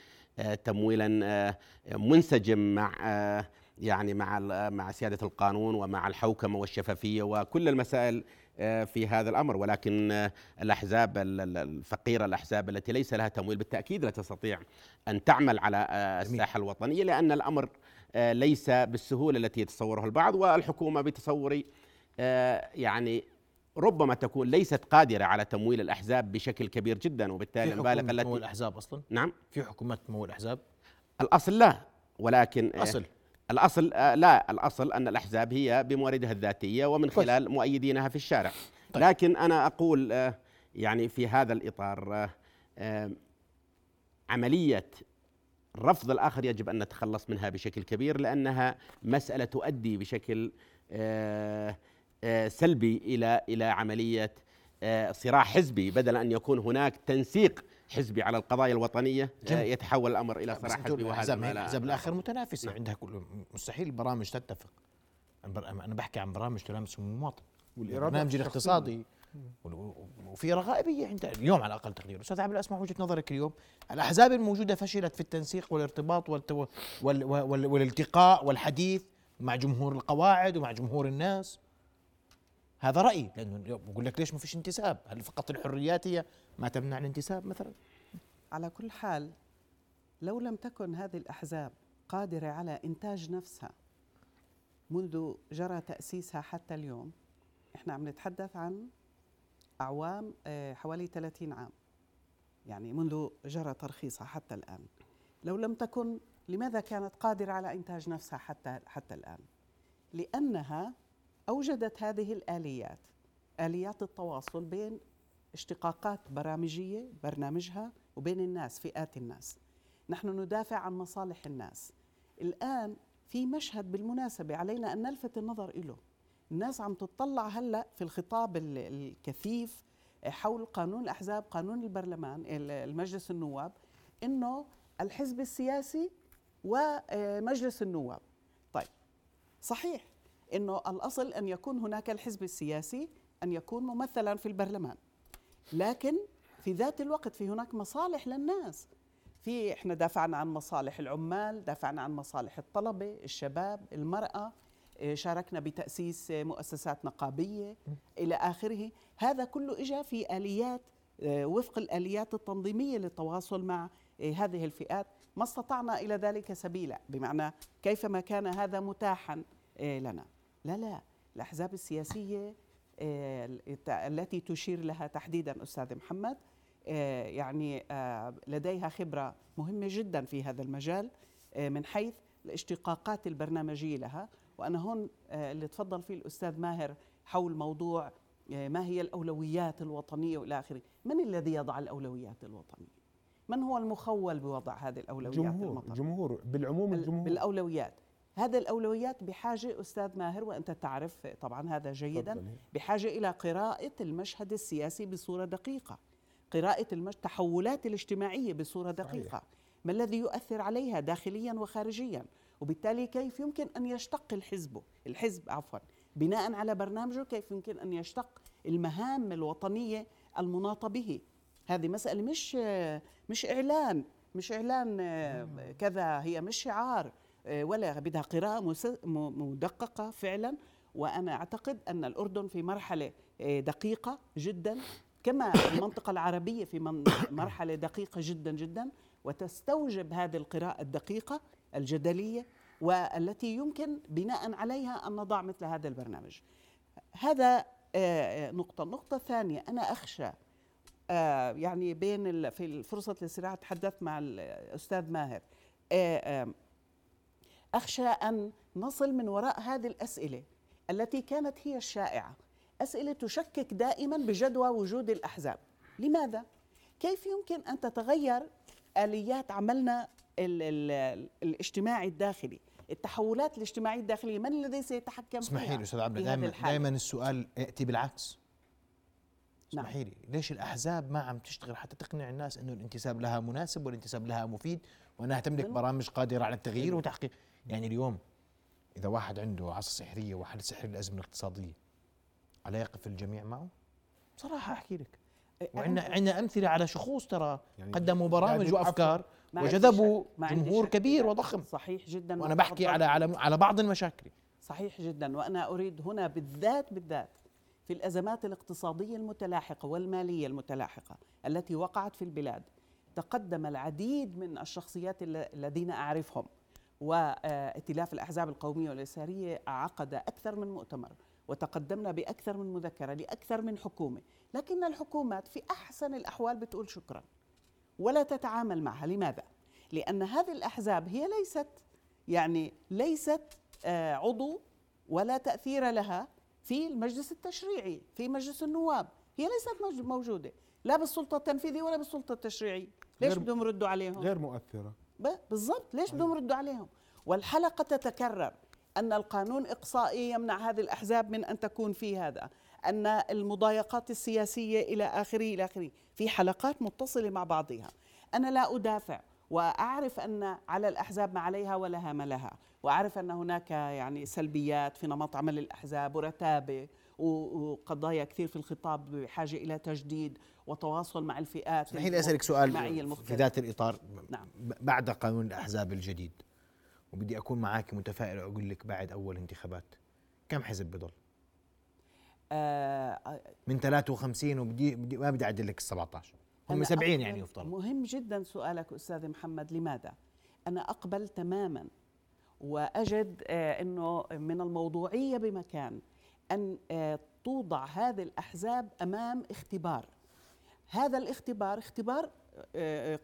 تمويلا منسجم مع يعني مع مع سيادة القانون ومع الحوكمة والشفافية وكل المسائل في هذا الأمر. ولكن الأحزاب الفقيرة، الأحزاب التي ليس لها تمويل، بالتأكيد لا تستطيع أن تعمل على الساحة الوطنية، لأن الأمر ليس بالسهولة التي يتصوره البعض. والحكومة بتصوري يعني ربما تكون ليست قادرة على تمويل الأحزاب بشكل كبير جدا، وبالتالي المبالغ التي تمول الأحزاب أصلا. نعم، في حكومات تمول الأحزاب الأصل لا، ولكن أصل الأصل لا الأصل أن الأحزاب هي بمواردها الذاتية ومن خلال مؤيدينها في الشارع. طيب. لكن أنا أقول يعني في هذا الإطار عملية رفض الآخر يجب أن نتخلص منها بشكل كبير، لأنها مسألة تؤدي بشكل سلبي إلى إلى عملية صراع حزبي، بدل أن يكون هناك تنسيق حزبي على القضايا الوطنية. جميل. يتحول الأمر إلى صراع حزبي، وهذا الأحزاب الآخر متنافسة عندها كل مستحيل البرامج تتفق. أنا بحكي عن برامج تلامس المواطن والبرنامج الاقتصادي، وفي رغائبية عند اليوم على أقل تقدير. أستاذ عبلة، أسمع وجهة نظرك اليوم. الأحزاب الموجودة فشلت في التنسيق والارتباط والتو... وال... وال... والالتقاء والحديث مع جمهور القواعد ومع جمهور الناس. هذا رأيي، لأنه بقول لك ليش ما فيش انتساب؟ هل فقط الحريات هي ما تمنع الانتساب مثلا؟ على كل حال، لو لم تكن هذه الأحزاب قادرة على إنتاج نفسها منذ جرى تأسيسها حتى اليوم، إحنا عم نتحدث عن أعوام حوالي ثلاثين عام يعني منذ جرى ترخيصها حتى الآن. لو لم تكن، لماذا كانت قادرة على إنتاج نفسها حتى حتى الآن؟ لأنها أوجدت هذه الآليات، آليات التواصل بين اشتقاقات برامجية برنامجها وبين الناس، فئات الناس. نحن ندافع عن مصالح الناس. الآن في مشهد بالمناسبة علينا أن نلفت النظر إله. الناس عم تتطلع هلأ في الخطاب الكثيف حول قانون الأحزاب، قانون البرلمان المجلس النواب، إنه الحزب السياسي ومجلس النواب. طيب، صحيح إنه الأصل أن يكون هناك الحزب السياسي أن يكون ممثلا في البرلمان، لكن في ذات الوقت في هناك مصالح للناس. في إحنا دافعنا عن مصالح العمال، دافعنا عن مصالح الطلبة، الشباب، المرأة، شاركنا بتأسيس مؤسسات نقابية إلى آخره. هذا كله إجا في آليات وفق الآليات التنظيمية للتواصل مع هذه الفئات. ما استطعنا إلى ذلك سبيلا، بمعنى كيفما كان هذا متاحا لنا. لا لا الأحزاب السياسية التي تشير لها تحديدا أستاذ محمد يعني لديها خبرة مهمة جدا في هذا المجال من حيث الاشتقاقات البرنامجية لها. وأنا هون اللي تفضل فيه الأستاذ ماهر حول موضوع ما هي الأولويات الوطنية وإلى آخره. من الذي يضع الأولويات الوطنية؟ من هو المخول بوضع هذه الأولويات؟ الجمهور. الجمهور بالعموم، الجمهور بالأولويات. هذه الأولويات بحاجة أستاذ ماهر، وأنت تعرف طبعا هذا جيدا، بحاجة إلى قراءة المشهد السياسي بصورة دقيقة، قراءة التحولات الاجتماعية بصورة دقيقة، ما الذي يؤثر عليها داخليا وخارجيا، وبالتالي كيف يمكن أن يشتق الحزب الحزب عفوا بناء على برنامجه، كيف يمكن أن يشتق المهام الوطنية المناطة به. هذه مسألة مش مش إعلان مش إعلان كذا، هي مش شعار ولا، بدها قراءة مدققة فعلا. وأنا أعتقد أن الأردن في مرحلة دقيقة جدا، كما المنطقة العربية في مرحلة دقيقة جدا جدا، وتستوجب هذه القراءة الدقيقة الجدلية والتي يمكن بناء عليها أن نضع مثل هذا البرنامج. هذا نقطة. النقطة الثانية، أنا أخشى يعني بين في فرصة الاستراحة تحدثت مع الأستاذ ماهر، أخشى أن نصل من وراء هذه الأسئلة التي كانت هي الشائعة، أسئلة تشكك دائما بجدوى وجود الأحزاب. لماذا؟ كيف يمكن أن تتغير آليات عملنا ال ال الاجتماعي الداخلي، التحولات الاجتماعية الداخلية؟ من الذي سيتحكم فيها؟ اسمحي لي أستاذ عبلة، دائما دائما السؤال يأتي بالعكس. اسمحي لي، ليش الأحزاب ما عم تشتغل حتى تقنع الناس أنه الانتساب لها مناسب والانتساب لها مفيد، وأنها تملك برامج قادرة على التغيير وتحقيق؟ يعني اليوم إذا واحد عنده عصا سحرية وحل سحر الأزمة الاقتصادية، ألا يقف الجميع معه؟ بصراحة أحكي لك، وعندنا عندنا أمثلة على شخوص ترى يعني قدموا برامج يعني وأفكار وجذبوا جمهور كبير وضخم. صحيح جدا، وأنا بحكي على على على بعض المشاكل. صحيح جدا، وأنا أريد هنا بالذات بالذات في الأزمات الاقتصادية المتلاحقة والمالية المتلاحقة التي وقعت في البلاد، تقدم العديد من الشخصيات الذين أعرفهم، وائتلاف الأحزاب القومية واليسارية عقد أكثر من مؤتمر، وتقدمنا بأكثر من مذكرة لأكثر من حكومة، لكن الحكومات في أحسن الأحوال بتقول شكرا ولا تتعامل معها. لماذا؟ لأن هذه الأحزاب هي ليست يعني ليست عضو ولا تأثير لها في المجلس التشريعي، في مجلس النواب، هي ليست موجودة لا بالسلطة التنفيذية ولا بالسلطة التشريعية. ليش بدهم يردوا عليهم؟ غير مؤثرة بالضبط، ليش بدهم يردوا عليهم؟ والحلقة تتكرر، أن القانون إقصائي يمنع هذه الأحزاب من أن تكون في هذا، أن المضايقات السياسية إلى آخره إلى آخره، في حلقات متصلة مع بعضها. أنا لا أدافع، وأعرف أن على الأحزاب ما عليها ولها ما لها، وأعرف أن هناك يعني سلبيات في نمط عمل الأحزاب ورتابة وقضايا كثير في الخطاب بحاجة إلى تجديد وتواصل مع الفئات. الحين أسألك سؤال في ذات الإطار. نعم. بعد قانون الأحزاب الجديد، وبدي أكون معاك متفائل وأقول لك بعد أول انتخابات كم حزب بضل؟ آه من ثلاثة وخمسين، وبدي ما بدي أعدل لك السبعة عشر، هم سبعين يعني يفترض. مهم جدا سؤالك أستاذ محمد. لماذا؟ أنا أقبل تماما، وأجد آه أنه من الموضوعية بمكان أن آه توضع هذه الأحزاب أمام اختبار. هذا الاختبار اختبار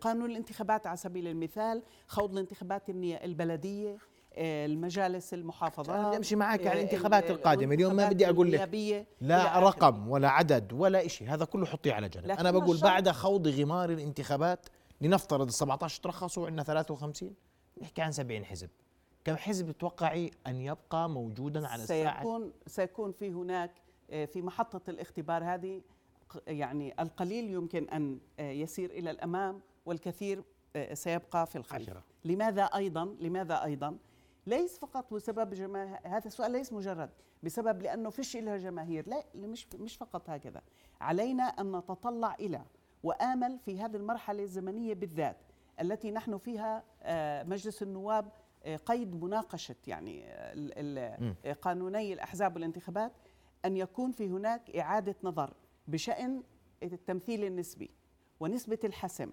قانون الانتخابات على سبيل المثال، خوض الانتخابات البلدية، المجالس المحافظات. نمشي معك على الانتخابات القادمة. اليوم ما بدي أقول لك لا رقم ولا عدد ولا إشي، هذا كله حطيه على جنب. أنا بقول بعد خوض غمار الانتخابات، لنفترض السبعة عشر ترخصوا عندنا ثلاثة وخمسين، نحكي عن سبعين حزب. كم حزب توقعي أن يبقى موجودا على الساحة؟ سيكون سيكون في هناك في محطة الاختبار هذه يعني القليل يمكن أن يسير إلى الأمام والكثير سيبقى في الخلف. عشرة. لماذا أيضا؟ لماذا أيضا؟ ليس فقط بسبب جماهير، هذا السؤال ليس مجرد بسبب لأنه فيش إلها جماهير، لا، مش مش فقط هكذا. علينا أن نتطلع إلى وآمل في هذه المرحلة الزمنية بالذات التي نحن فيها مجلس النواب قيد مناقشة يعني قانوني الأحزاب والانتخابات، أن يكون في هناك إعادة نظر بشأن التمثيل النسبي ونسبة الحسم.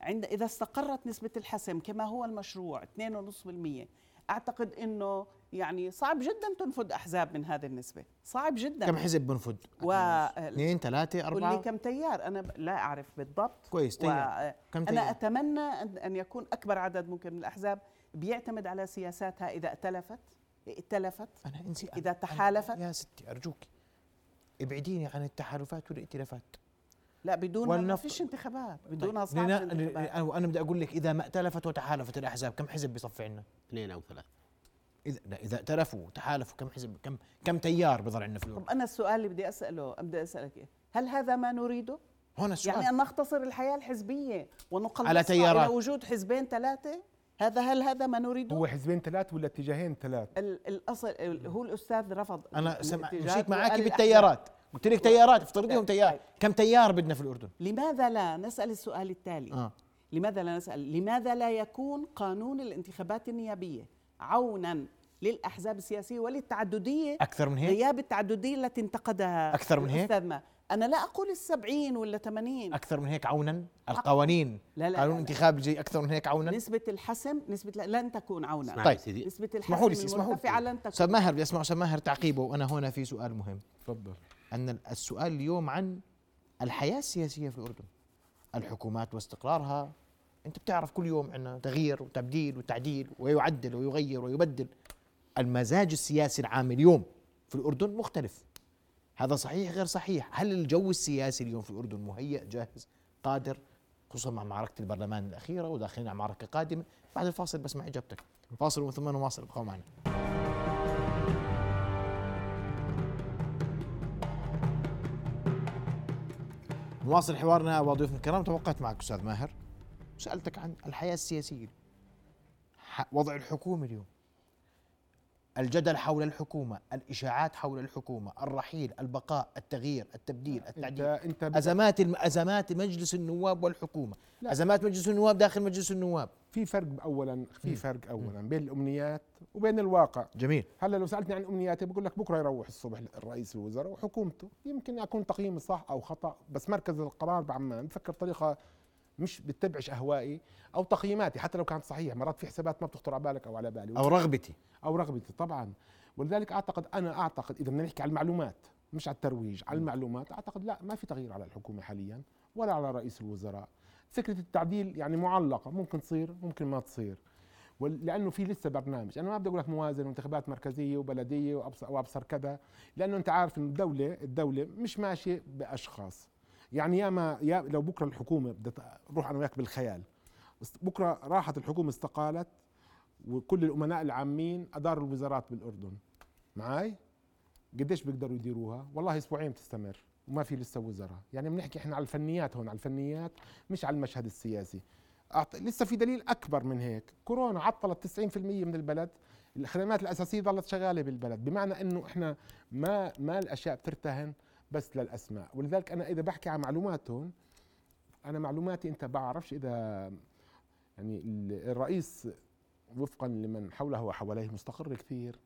عند إذا استقرت نسبة الحسم كما هو المشروع اثنين فاصلة خمسة بالمئة، أعتقد أنه يعني صعب جدا تنفذ أحزاب من هذه النسبة، صعب جدا. كم حزب بنفذ؟ اثنين، ثلاثة، أربعة؟ كم تيار؟ أنا لا أعرف بالضبط. كويس، تيار. كم تيار؟ أنا أتمنى أن يكون أكبر عدد ممكن من الأحزاب بيعتمد على سياساتها إذا ائتلفت ائتلفت أنا أنسي إذا تحالفت. أنا يا ستي أرجوكي ابعديني عن التحالفات والائتلافات. لا، بدون ما فيش انتخابات، بدون صعب انتخابات. انا بدي اقول لك اذا ما ائتلفت وتحالفت الاحزاب كم حزب بيصفي عندنا؟ اثنين او ثلاثة. اذا لا، اذا ائتلفوا وتحالفوا كم حزب، كم كم تيار بضل عندنا في الوقت؟ طب انا السؤال اللي بدي اساله، بدي اسالك ايه، هل هذا ما نريده؟ هون السؤال يعني ان نختصر الحياة الحزبية ونقلصها إلى وجود حزبين ثلاثة؟ هذا هل هذا ما نريده؟ هو حزبين ثلاث ولا اتجاهين ثلاث؟ الأصل هو الأستاذ رفض. أنا مشيت معاكي بالتيارات، قلت لك تيارات، افترضيهم تيار، كم تيار بدنا في الأردن؟ لماذا لا نسأل السؤال التالي؟ آه. لماذا لا نسأل لماذا لا يكون قانون الانتخابات النيابية عونا للأحزاب السياسية وللتعددية؟ أكثر من هيك؟ غياب التعددية التي انتقدها أكثر من هيك؟ أستاذ ما أنا لا أقول السبعين ولا ثمانين، أكثر من هيك عونا القوانين. لا لا قانون الانتخاب جاي أكثر من هيك عونا. نسبة الحسم نسبة لن تكون عونا. طيب سيدي نسبة الحسم المرتفعة لن تكون. أستاذ ماهر بدي أسمع أستاذ ماهر تعقيبه، وأنا هنا في سؤال مهم. تفضل. أن السؤال اليوم عن الحياة السياسية في الأردن، الحكومات واستقرارها. أنت بتعرف كل يوم عندنا تغيير وتبديل وتعديل ويعدل ويغير ويبدل. المزاج السياسي العام اليوم في الأردن مختلف، هذا صحيح غير صحيح؟ هل الجو السياسي اليوم في الأردن مهيأ جاهز قادر، خصوصا مع معركة البرلمان الأخيرة وداخلين على معركة قادمة؟ بعد الفاصل بسمع إجابتك. فاصل ومن ثم نواصل، ابقوا معنا. نواصل حوارنا وضيوفنا الكرام. توقعت معك أستاذ ماهر وسألتك عن الحياة السياسية، وضع الحكومة اليوم، الجدل حول الحكومة، الإشاعات حول الحكومة، الرحيل، البقاء، التغيير، التبديل، التعديل، انت انت أزمات أزمات مجلس النواب والحكومة، لا. أزمات مجلس النواب داخل مجلس النواب. في فرق أولا في فرق أولا بين الأمنيات وبين الواقع. جميل. هلا لو سألتني عن أمنياتي بقول لك بكرة يروح الصبح الرئيس الوزراء وحكومته، يمكن أكون تقييمي صح أو خطأ، بس مركز القرار بعمان بفكر بطريقة مش بتبعش أهوائي أو تقييماتي حتى لو كانت صحيحة. مرات في حسابات ما بتخطر على بالك أو على بالي أو رغبتي أو رغبتي طبعا. ولذلك أعتقد أنا أعتقد إذا بدنا نحكي على المعلومات مش على الترويج، على المعلومات أعتقد لا، ما في تغيير على الحكومة حاليا ولا على رئيس الوزراء. فكرة التعديل يعني معلقة، ممكن تصير ممكن ما تصير، لأنه في لسه برنامج. أنا ما بدي أقول لك موازن وانتخابات مركزية وبلدية وأبصر, وأبصر كذا، لأنه أنت عارف إن الدولة الدولة مش ماشية بأشخاص. يعني يا ما يا لو بكره الحكومه بدها تروح انا وياك بالخيال، بكره راحت الحكومه استقالت وكل الامناء العامين اداروا الوزارات بالاردن، معي قديش بيقدروا يديروها؟ والله اسبوعين بتستمر وما في لسه وزراء. يعني بنحكي احنا على الفنيات هون، على الفنيات مش على المشهد السياسي. لسه في دليل اكبر من هيك، كورونا عطلت تسعين بالمئة من البلد، الخدمات الاساسيه ظلت شغاله بالبلد، بمعنى انه احنا ما ما الاشياء بترتهن بس للأسماء. ولذلك أنا إذا بحكي عن معلومات هون، أنا معلوماتي أنت بعرفش إذا يعني الرئيس وفقا لمن حوله وحواليه مستقر كثير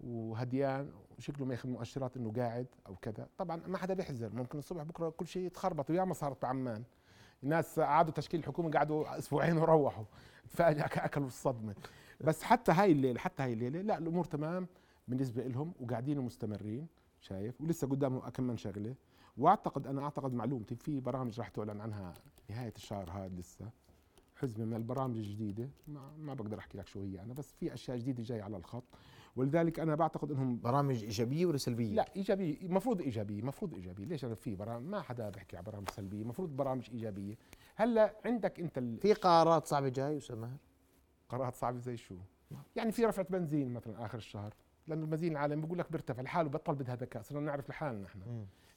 وهديان وشكله ما ياخذ مؤشرات إنه قاعد أو كذا. طبعا ما حدا بيحذر، ممكن الصبح بكرة كل شيء يتخربط. وياما صارت بعمان الناس عادوا تشكيل الحكومة قعدوا أسبوعين وروحوا فأكلوا الصدمة. بس حتى هاي الليلة حتى هاي الليلة لا، الأمور تمام بالنسبة لهم وقاعدين ومستمرين، شايف؟ ولسه قدامه كم من شغله. واعتقد انا اعتقد معلومتي في برامج راح تعلن عنها نهايه الشهر هذا، لسه حزمه من البرامج الجديده، ما, ما بقدر احكي لك شو هي انا، بس في اشياء جديده جايه على الخط. ولذلك انا بعتقد انهم برامج ايجابيه ولا سلبيه؟ لا ايجابيه، المفروض ايجابيه، المفروض ايجابيه. ليش انا في برامج ما حدا بحكي عن برامج سلبيه، المفروض برامج ايجابيه. هلا عندك انت في قرارات صعبه جاي وسماها قرارات صعبه زي شو؟ يعني في رفعه بنزين مثلا اخر الشهر، لأن البنزين العالمي بقول لك بيرتفع لحاله، بطل بدها ذكاء، صرنا نعرف لحالنا احنا،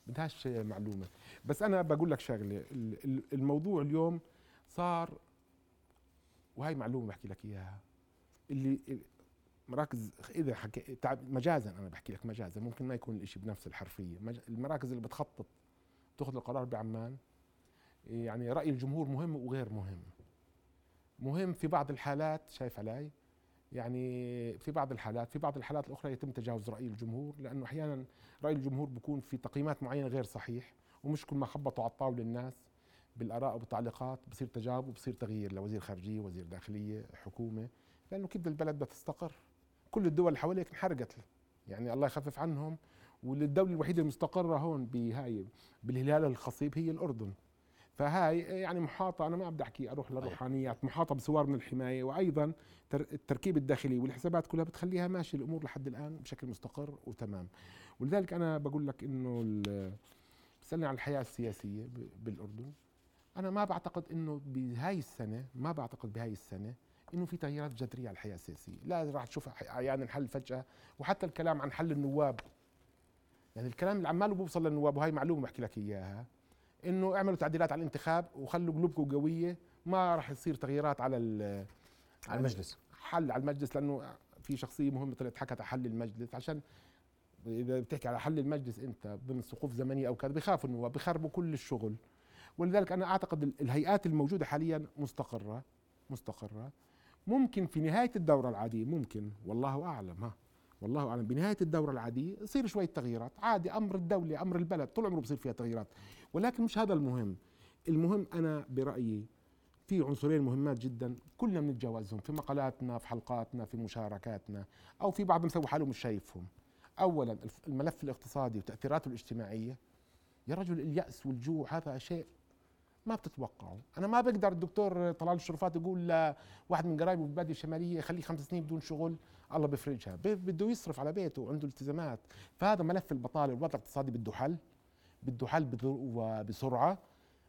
بدهاش معلومة. بس أنا بقول لك شغلة، الموضوع اليوم صار، وهي معلومة بحكي لك إياها اللي مراكز، إذا حكي مجازا أنا بحكي لك مجازا، ممكن ما يكون الإشي بنفس الحرفية. المراكز اللي بتخطط تأخذ القرار بعمان، يعني رأي الجمهور مهم وغير مهم، مهم في بعض الحالات، شايف علي؟ يعني في بعض الحالات، في بعض الحالات الأخرى يتم تجاوز رأي الجمهور، لأنه أحيانا رأي الجمهور بيكون في تقييمات معينة غير صحيح، ومش كل ما خبطوا على الطاولة الناس بالآراء وبالتعليقات بصير تجاوب وبصير تغيير لوزير خارجية، وزير داخلية، حكومة، لأنه كيف البلد بدها تستقر؟ كل الدول اللي حواليك انحرقت، يعني الله يخفف عنهم. والدولة الوحيدة المستقرة هون بهاي بالهلال الخصيب هي الأردن. فهاي يعني محاطة، أنا ما بدي أحكي أروح للروحانيات، محاطة بسوار من الحماية، وأيضا التركيب الداخلي والحسابات كلها بتخليها ماشي الأمور لحد الآن بشكل مستقر وتمام. ولذلك أنا بقول لك إنه بسألني عن الحياة السياسية بالأردن، أنا ما بعتقد إنه بهاي السنة ما بعتقد بهاي السنة إنه في تغييرات جذرية على الحياة السياسية. لا راح تشوف أعيان الحل فجأة، وحتى الكلام عن حل النواب، يعني الكلام اللي عماله بوصل للنواب، وهي معلومة بحكي لك إياها، إنه اعملوا تعديلات على الانتخاب وخلوا قلوبكم قوية، ما راح يصير تغييرات على على المجلس، حل على المجلس، لأنه في شخصية مهمة طلعت حكت على حل المجلس، عشان إذا بتحكي على حل المجلس أنت ضمن سقوف زمنية أو كذا بيخافوا إنه بيخربوا كل الشغل. ولذلك أنا أعتقد الهيئات الموجودة حاليا مستقرة مستقرة. ممكن في نهاية الدورة العادية، ممكن والله أعلم، ها والله أعلم بنهاية الدورة العادية يصير شوية تغييرات، عادي، أمر الدولة أمر البلد طول عمره بصير فيها تغييرات، ولكن مش هذا المهم. المهم أنا برأيي في عنصرين مهمات جدا كلنا بنتجاوزهم في مقالاتنا في حلقاتنا في مشاركاتنا، أو في بعض مسوي حاله مش شايفهم. أولا الملف الاقتصادي وتأثيراته الاجتماعية. يا رجل اليأس والجوع هذا شيء ما بتتوقعه. أنا ما بقدر الدكتور طلال الشرفات يقول لواحد من قرايبه بالبادية الشمالية خليه خمس سنين بدون شغل الله بفرجها، بده يصرف على بيته وعنده التزامات. فهذا ملف البطالة والوضع الاقتصادي بده حل، بده حل بسرعة،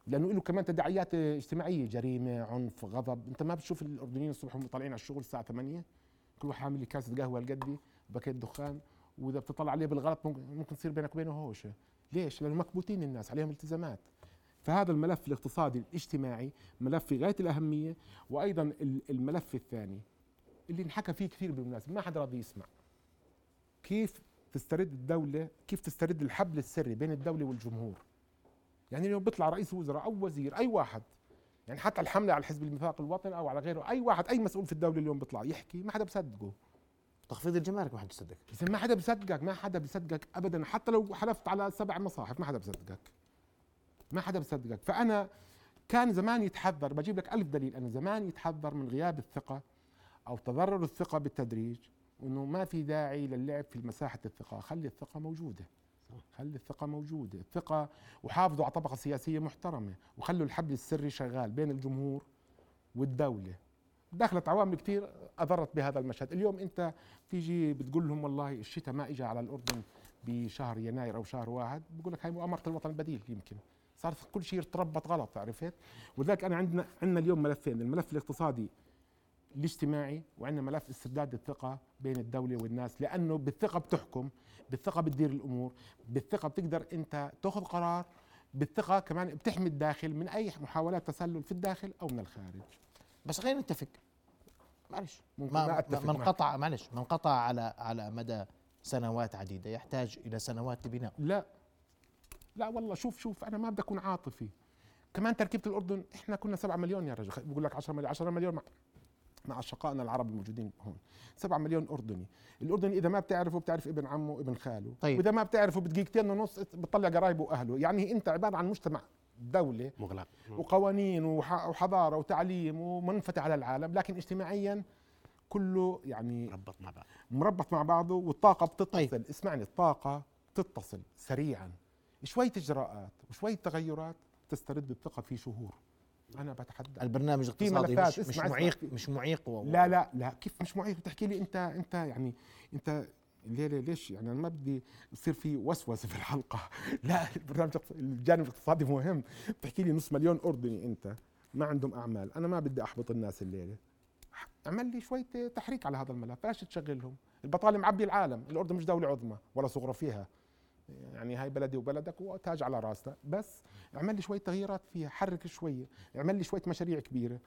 لأنه له كمان تداعيات اجتماعية، جريمة، عنف، غضب. أنت ما بتشوف الأردنيين الصبح هم طالعين على الشغل الساعة ثمانية كل واحد عامل لي كاسة قهوة لقدي وباكيت دخان، وإذا بتطلع عليه بالغلط ممكن يصير بينك وبينه هوشة. ليش؟ لأنه مكبوتين الناس عليهم التزامات. فهذا الملف الاقتصادي الاجتماعي ملف في غاية الأهمية. وأيضا الملف الثاني اللي انحكى فيه كثير بالمناسبة ما حدا راضي يسمع، كيف تسترد الدولة، كيف تسترد الحبل السري بين الدولة والجمهور. يعني اليوم بيطلع رئيس وزراء أو وزير أي واحد، يعني حتى الحملة على حزب الميثاق الوطني أو على غيره، أي واحد أي مسؤول في الدولة اليوم بيطلع يحكي ما حدا بصدقه. تخفيض الجمارك ما حدا بصدقك، ما حدا بصدقك، ما حدا بصدقك أبدا، حتى لو حلفت على سبع مصاحف ما حدا بصدقك، ما حدا بصدقك. فأنا كان زمان يتحذر، بجيب لك ألف دليل، أنا زمان يتحذر من غياب الثقة أو تضرر الثقة بالتدريج، وأنه ما في داعي للعب في مساحة الثقة، خلي الثقة موجودة، خلي الثقة موجودة، الثقة وحافظوا على طبقة سياسية محترمة، وخلوا الحبل السري شغال بين الجمهور والدولة. دخلت عوامل كتير أضرت بهذا المشهد. اليوم أنت تيجي بتقول لهم والله الشتاء ما إجا على الأردن بشهر يناير أو شهر واحد، بقول لك هاي مؤامرة الوطن البديل، يمكن صار كل شيء تربط غلط، عرفت؟ ولذلك أنا عندنا عندنا اليوم ملفين، الملف الاقتصادي الاجتماعي، وعندنا ملف استرداد الثقة بين الدولة والناس، لأنه بالثقة بتحكم، بالثقة بتدير الأمور، بالثقة بتقدر أنت تأخذ قرار، بالثقة كمان بتحمي الداخل من أي محاولات تسلل في الداخل أو من الخارج. بس غير نتفق، معلش ما انقطع، معلش ما انقطع على على مدى سنوات عديدة، يحتاج إلى سنوات بناء. لا لا والله، شوف شوف أنا ما بدي أكون عاطفي، كمان تركيبة الأردن إحنا كنا سبعة مليون يا رجل، بقول لك عشرة مليون، عشرة مليون مع مع أشقائنا العرب الموجودين هون، سبعة مليون أردني. الأردن إذا ما بتعرفه بتعرف ابن عمه وابن خاله، طيب. وإذا ما بتعرفه بدقيقتين ونص بتطلع قرايبه وأهله. يعني أنت عبارة عن مجتمع دولة مغلق وقوانين وحضارة وتعليم ومنفتح على العالم، لكن اجتماعيا كله يعني مربط مع بعض، مربط مع بعضه، والطاقة بتتصل. طيب. اسمعني، الطاقة بتتصل سريعا، شوية إجراءات وشوية تغيرات تسترد الثقة في شهور. أنا بتحدى البرنامج الاقتصادي مش, مش معيق، مش معيق و... لا لا لا، كيف مش معيق؟ بتحكي لي أنت أنت يعني أنت ليه ليه ليش يعني أنا ما بدي يصير في وسوسة في الحلقة. لا، البرنامج الجانب الاقتصادي مهم. بتحكي لي نص مليون أردني أنت ما عندهم أعمال، أنا ما بدي أحبط الناس الليلة، أعمل لي شوية تحريك على هذا الملف، فلاش تشغلهم. البطالة معبي العالم، الأردن مش دولة عظمى ولا صغرى فيها، يعني هاي بلدي وبلدك وتاج على راسنا، بس اعمل لي شوية تغييرات فيها، حرك شوية، اعمل لي شوية مشاريع كبيرة،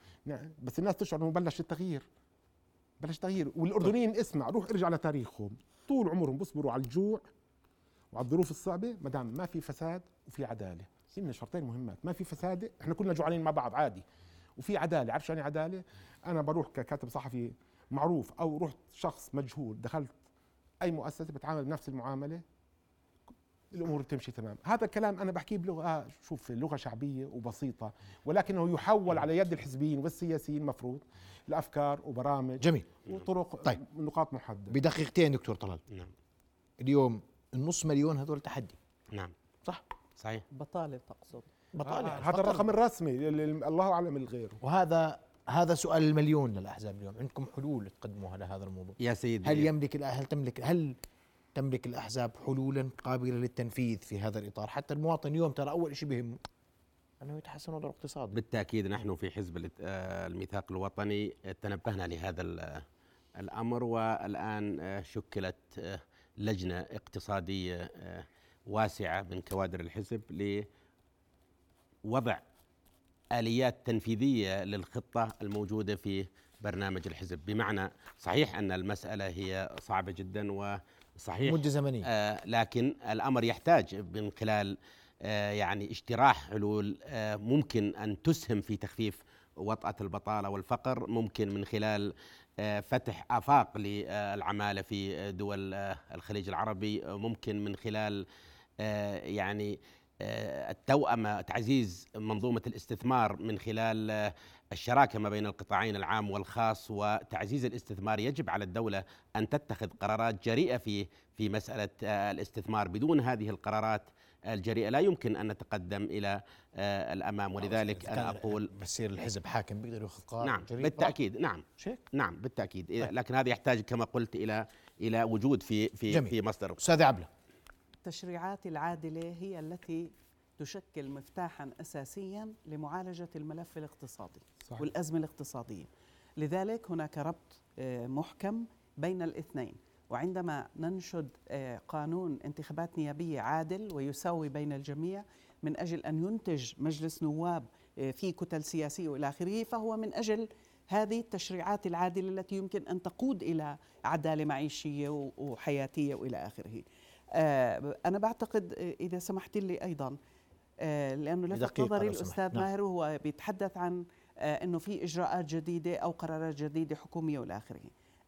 بس الناس تشعر انه بلش التغيير، بلش تغيير. والأردنيين اسمع، روح ارجع لتاريخهم، طول عمرهم بصبروا على الجوع وعلى الظروف الصعبة ما دام ما في فساد وفي عدالة. هن شرطين مهمات، ما في فساد، احنا كلنا جوعانين مع بعض عادي، وفي عدالة. عارف شو يعني عدالة؟ أنا بروح ككاتب صحفي معروف أو رحت شخص مجهول دخلت أي مؤسسة بتعامل بنفس المعاملة، الأمور تمشي تمام. هذا الكلام أنا بحكيه بلغة، شوف، لغة شعبية وبسيطة، ولكنه يحول على يد الحزبيين والسياسيين مفروض لأفكار وبرامج. جميل. وطرق. طيب. نقاط محددة بدقيقتين دكتور طلال. نعم. اليوم النص مليون هذول تحدي. نعم صح صحيح. بطالة تقصد؟ بطالة. آه. هذا الرقم الرسمي، الله أعلم الغير. وهذا هذا سؤال المليون للأحزاب اليوم، عندكم حلول تقدموها لهذا الموضوع يا سيدي؟ هل يملك هل تملك هل تملك الأحزاب حلولاً قابلة للتنفيذ في هذا الإطار؟ حتى المواطن اليوم ترى أول شيء بهمه أنه يتحسن وضع الاقتصاد. بالتأكيد نحن في حزب الميثاق الوطني تنبهنا لهذا الأمر، والآن شكلت لجنة اقتصادية واسعة من كوادر الحزب لوضع آليات تنفيذية للخطة الموجودة في برنامج الحزب. بمعنى صحيح أن المسألة هي صعبة جداً و صحيح مدة زمنية، آه لكن الأمر يحتاج من خلال آه يعني اجتراح حلول آه ممكن أن تسهم في تخفيف وطأة البطالة والفقر، ممكن من خلال فتح آفاق للعمالة في دول الخليج العربي، ممكن من خلال يعني التوأمة، تعزيز منظومة الاستثمار من خلال الشراكة ما بين القطاعين العام والخاص وتعزيز الاستثمار. يجب على الدولة أن تتخذ قرارات جريئة في في مسألة الاستثمار، بدون هذه القرارات الجريئة لا يمكن أن نتقدم إلى الأمام. ولذلك أنا أقول مسير الحزب حاكم بيقدر يأخذ قرار. نعم بالتأكيد، نعم شيك. نعم بالتأكيد، لكن هذا يحتاج كما قلت إلى إلى وجود في في جميل. في مصدر. أستاذ عبلة، التشريعات العادلة هي التي تشكل مفتاحا أساسيا لمعالجة الملف الاقتصادي صحيح. والأزمة الاقتصادية، لذلك هناك ربط محكم بين الاثنين. وعندما ننشد قانون انتخابات نيابية عادل ويساوي بين الجميع من أجل أن ينتج مجلس نواب في كتل سياسية وإلى آخره، فهو من أجل هذه التشريعات العادلة التي يمكن أن تقود إلى عدالة معيشية وحياتية وإلى آخره. أنا بعتقد إذا سمحت لي أيضا، لأنه لفت نظري الأستاذ ماهر وهو بيتحدث عن أنه في إجراءات جديدة أو قرارات جديدة حكومية وإلى آخره.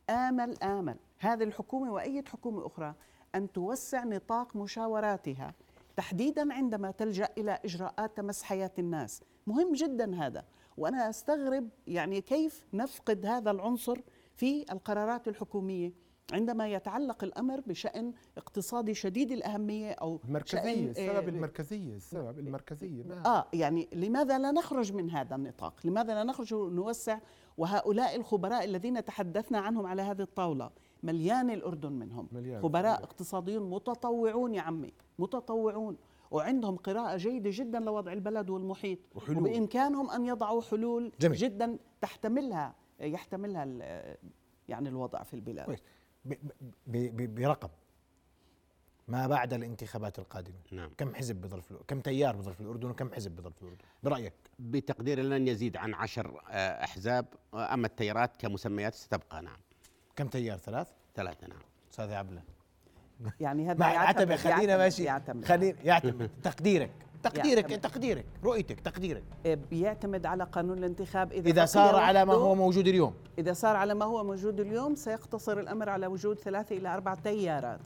آمل آمل هذه الحكومة وأي حكومة أخرى أن توسع نطاق مشاوراتها، تحديدا عندما تلجأ إلى إجراءات تمس حياة الناس. مهم جدا هذا، وأنا أستغرب يعني كيف نفقد هذا العنصر في القرارات الحكومية عندما يتعلق الأمر بشأن اقتصادي شديد الأهمية أو مركزية. السبب المركزية، السبب المركزية آه يعني لماذا لا نخرج من هذا النطاق؟ لماذا لا نخرج ونوسع؟ وهؤلاء الخبراء الذين تحدثنا عنهم على هذه الطاولة مليان الأردن منهم، مليان خبراء اقتصاديون متطوعون يا عمي، متطوعون وعندهم قراءة جيدة جدا لوضع البلد والمحيط، وبإمكانهم أن يضعوا حلول جميل. جدا تحتملها يحتملها يعني الوضع في البلاد. ويش. برقم ما بعد الانتخابات القادمة نعم. كم حزب بيضل في الأردن؟ كم تيار بيضل في الأردن؟ وكم حزب بيضل في الأردن برأيك؟ بتقدير لن يزيد عن عشر أحزاب، أما التيارات كمسميات ستبقى. نعم كم تيار؟ ثلاث؟ ثلاثة نعم. أستاذ عبلة يعني هذا يعتمد، خلينا ماشي خلينا يعتمد تقديرك تقديرك يعتمد. تقديرك رؤيتك تقديرك بيعتمد على قانون الانتخاب. إذا, إذا صار على ما هو موجود اليوم إذا صار على ما هو موجود اليوم سيقتصر الأمر على وجود ثلاثة إلى أربعة تيارات.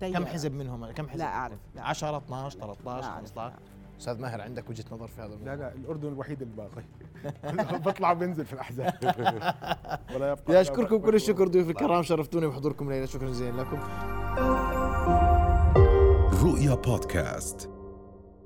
كم حزب منهم؟ كم حزب؟ لا أعرف. عشرة، اثنا عشر، ثلاثة عشر، خمسة عشر. أستاذ ماهر عندك وجهة نظر في هذا الموضوع؟ لا لا، الأردن الوحيد الباقي. بطلع بنزل في الأحزاب. يا أشكركم كل الشكر ضيوف الكرام، شرفتوني بحضوركم ليلة، شكرا جزيلا لكم. رؤيا بودكاست.